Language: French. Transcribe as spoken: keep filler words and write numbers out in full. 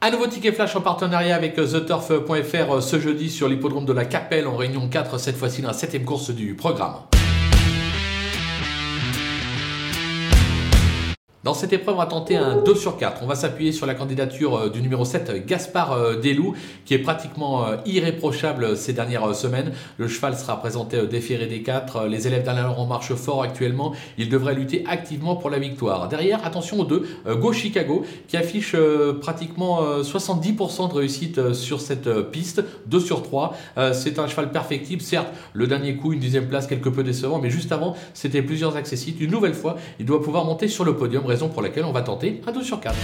Un nouveau ticket flash en partenariat avec The Turf point F R ce jeudi sur l'hippodrome de la Capelle en Réunion quatre, cette fois-ci dans la septième course du programme. Dans cette épreuve, on va tenter un deux sur quatre. On va s'appuyer sur la candidature du numéro sept, Gaspard Delou, qui est pratiquement irréprochable ces dernières semaines. Le cheval sera présenté déféré des quatre. Les élèves d'Alain Laurent marchent fort actuellement. Ils devraient lutter activement pour la victoire. Derrière, attention aux deux, Go Chicago, qui affiche pratiquement soixante-dix pour cent de réussite sur cette piste, deux sur trois. C'est un cheval perfectible. Certes, le dernier coup, une dixième place, quelque peu décevant, mais juste avant, c'était plusieurs accessites. Une nouvelle fois, il doit pouvoir monter sur le podium, raison pour laquelle on va tenter un deux sur quatre.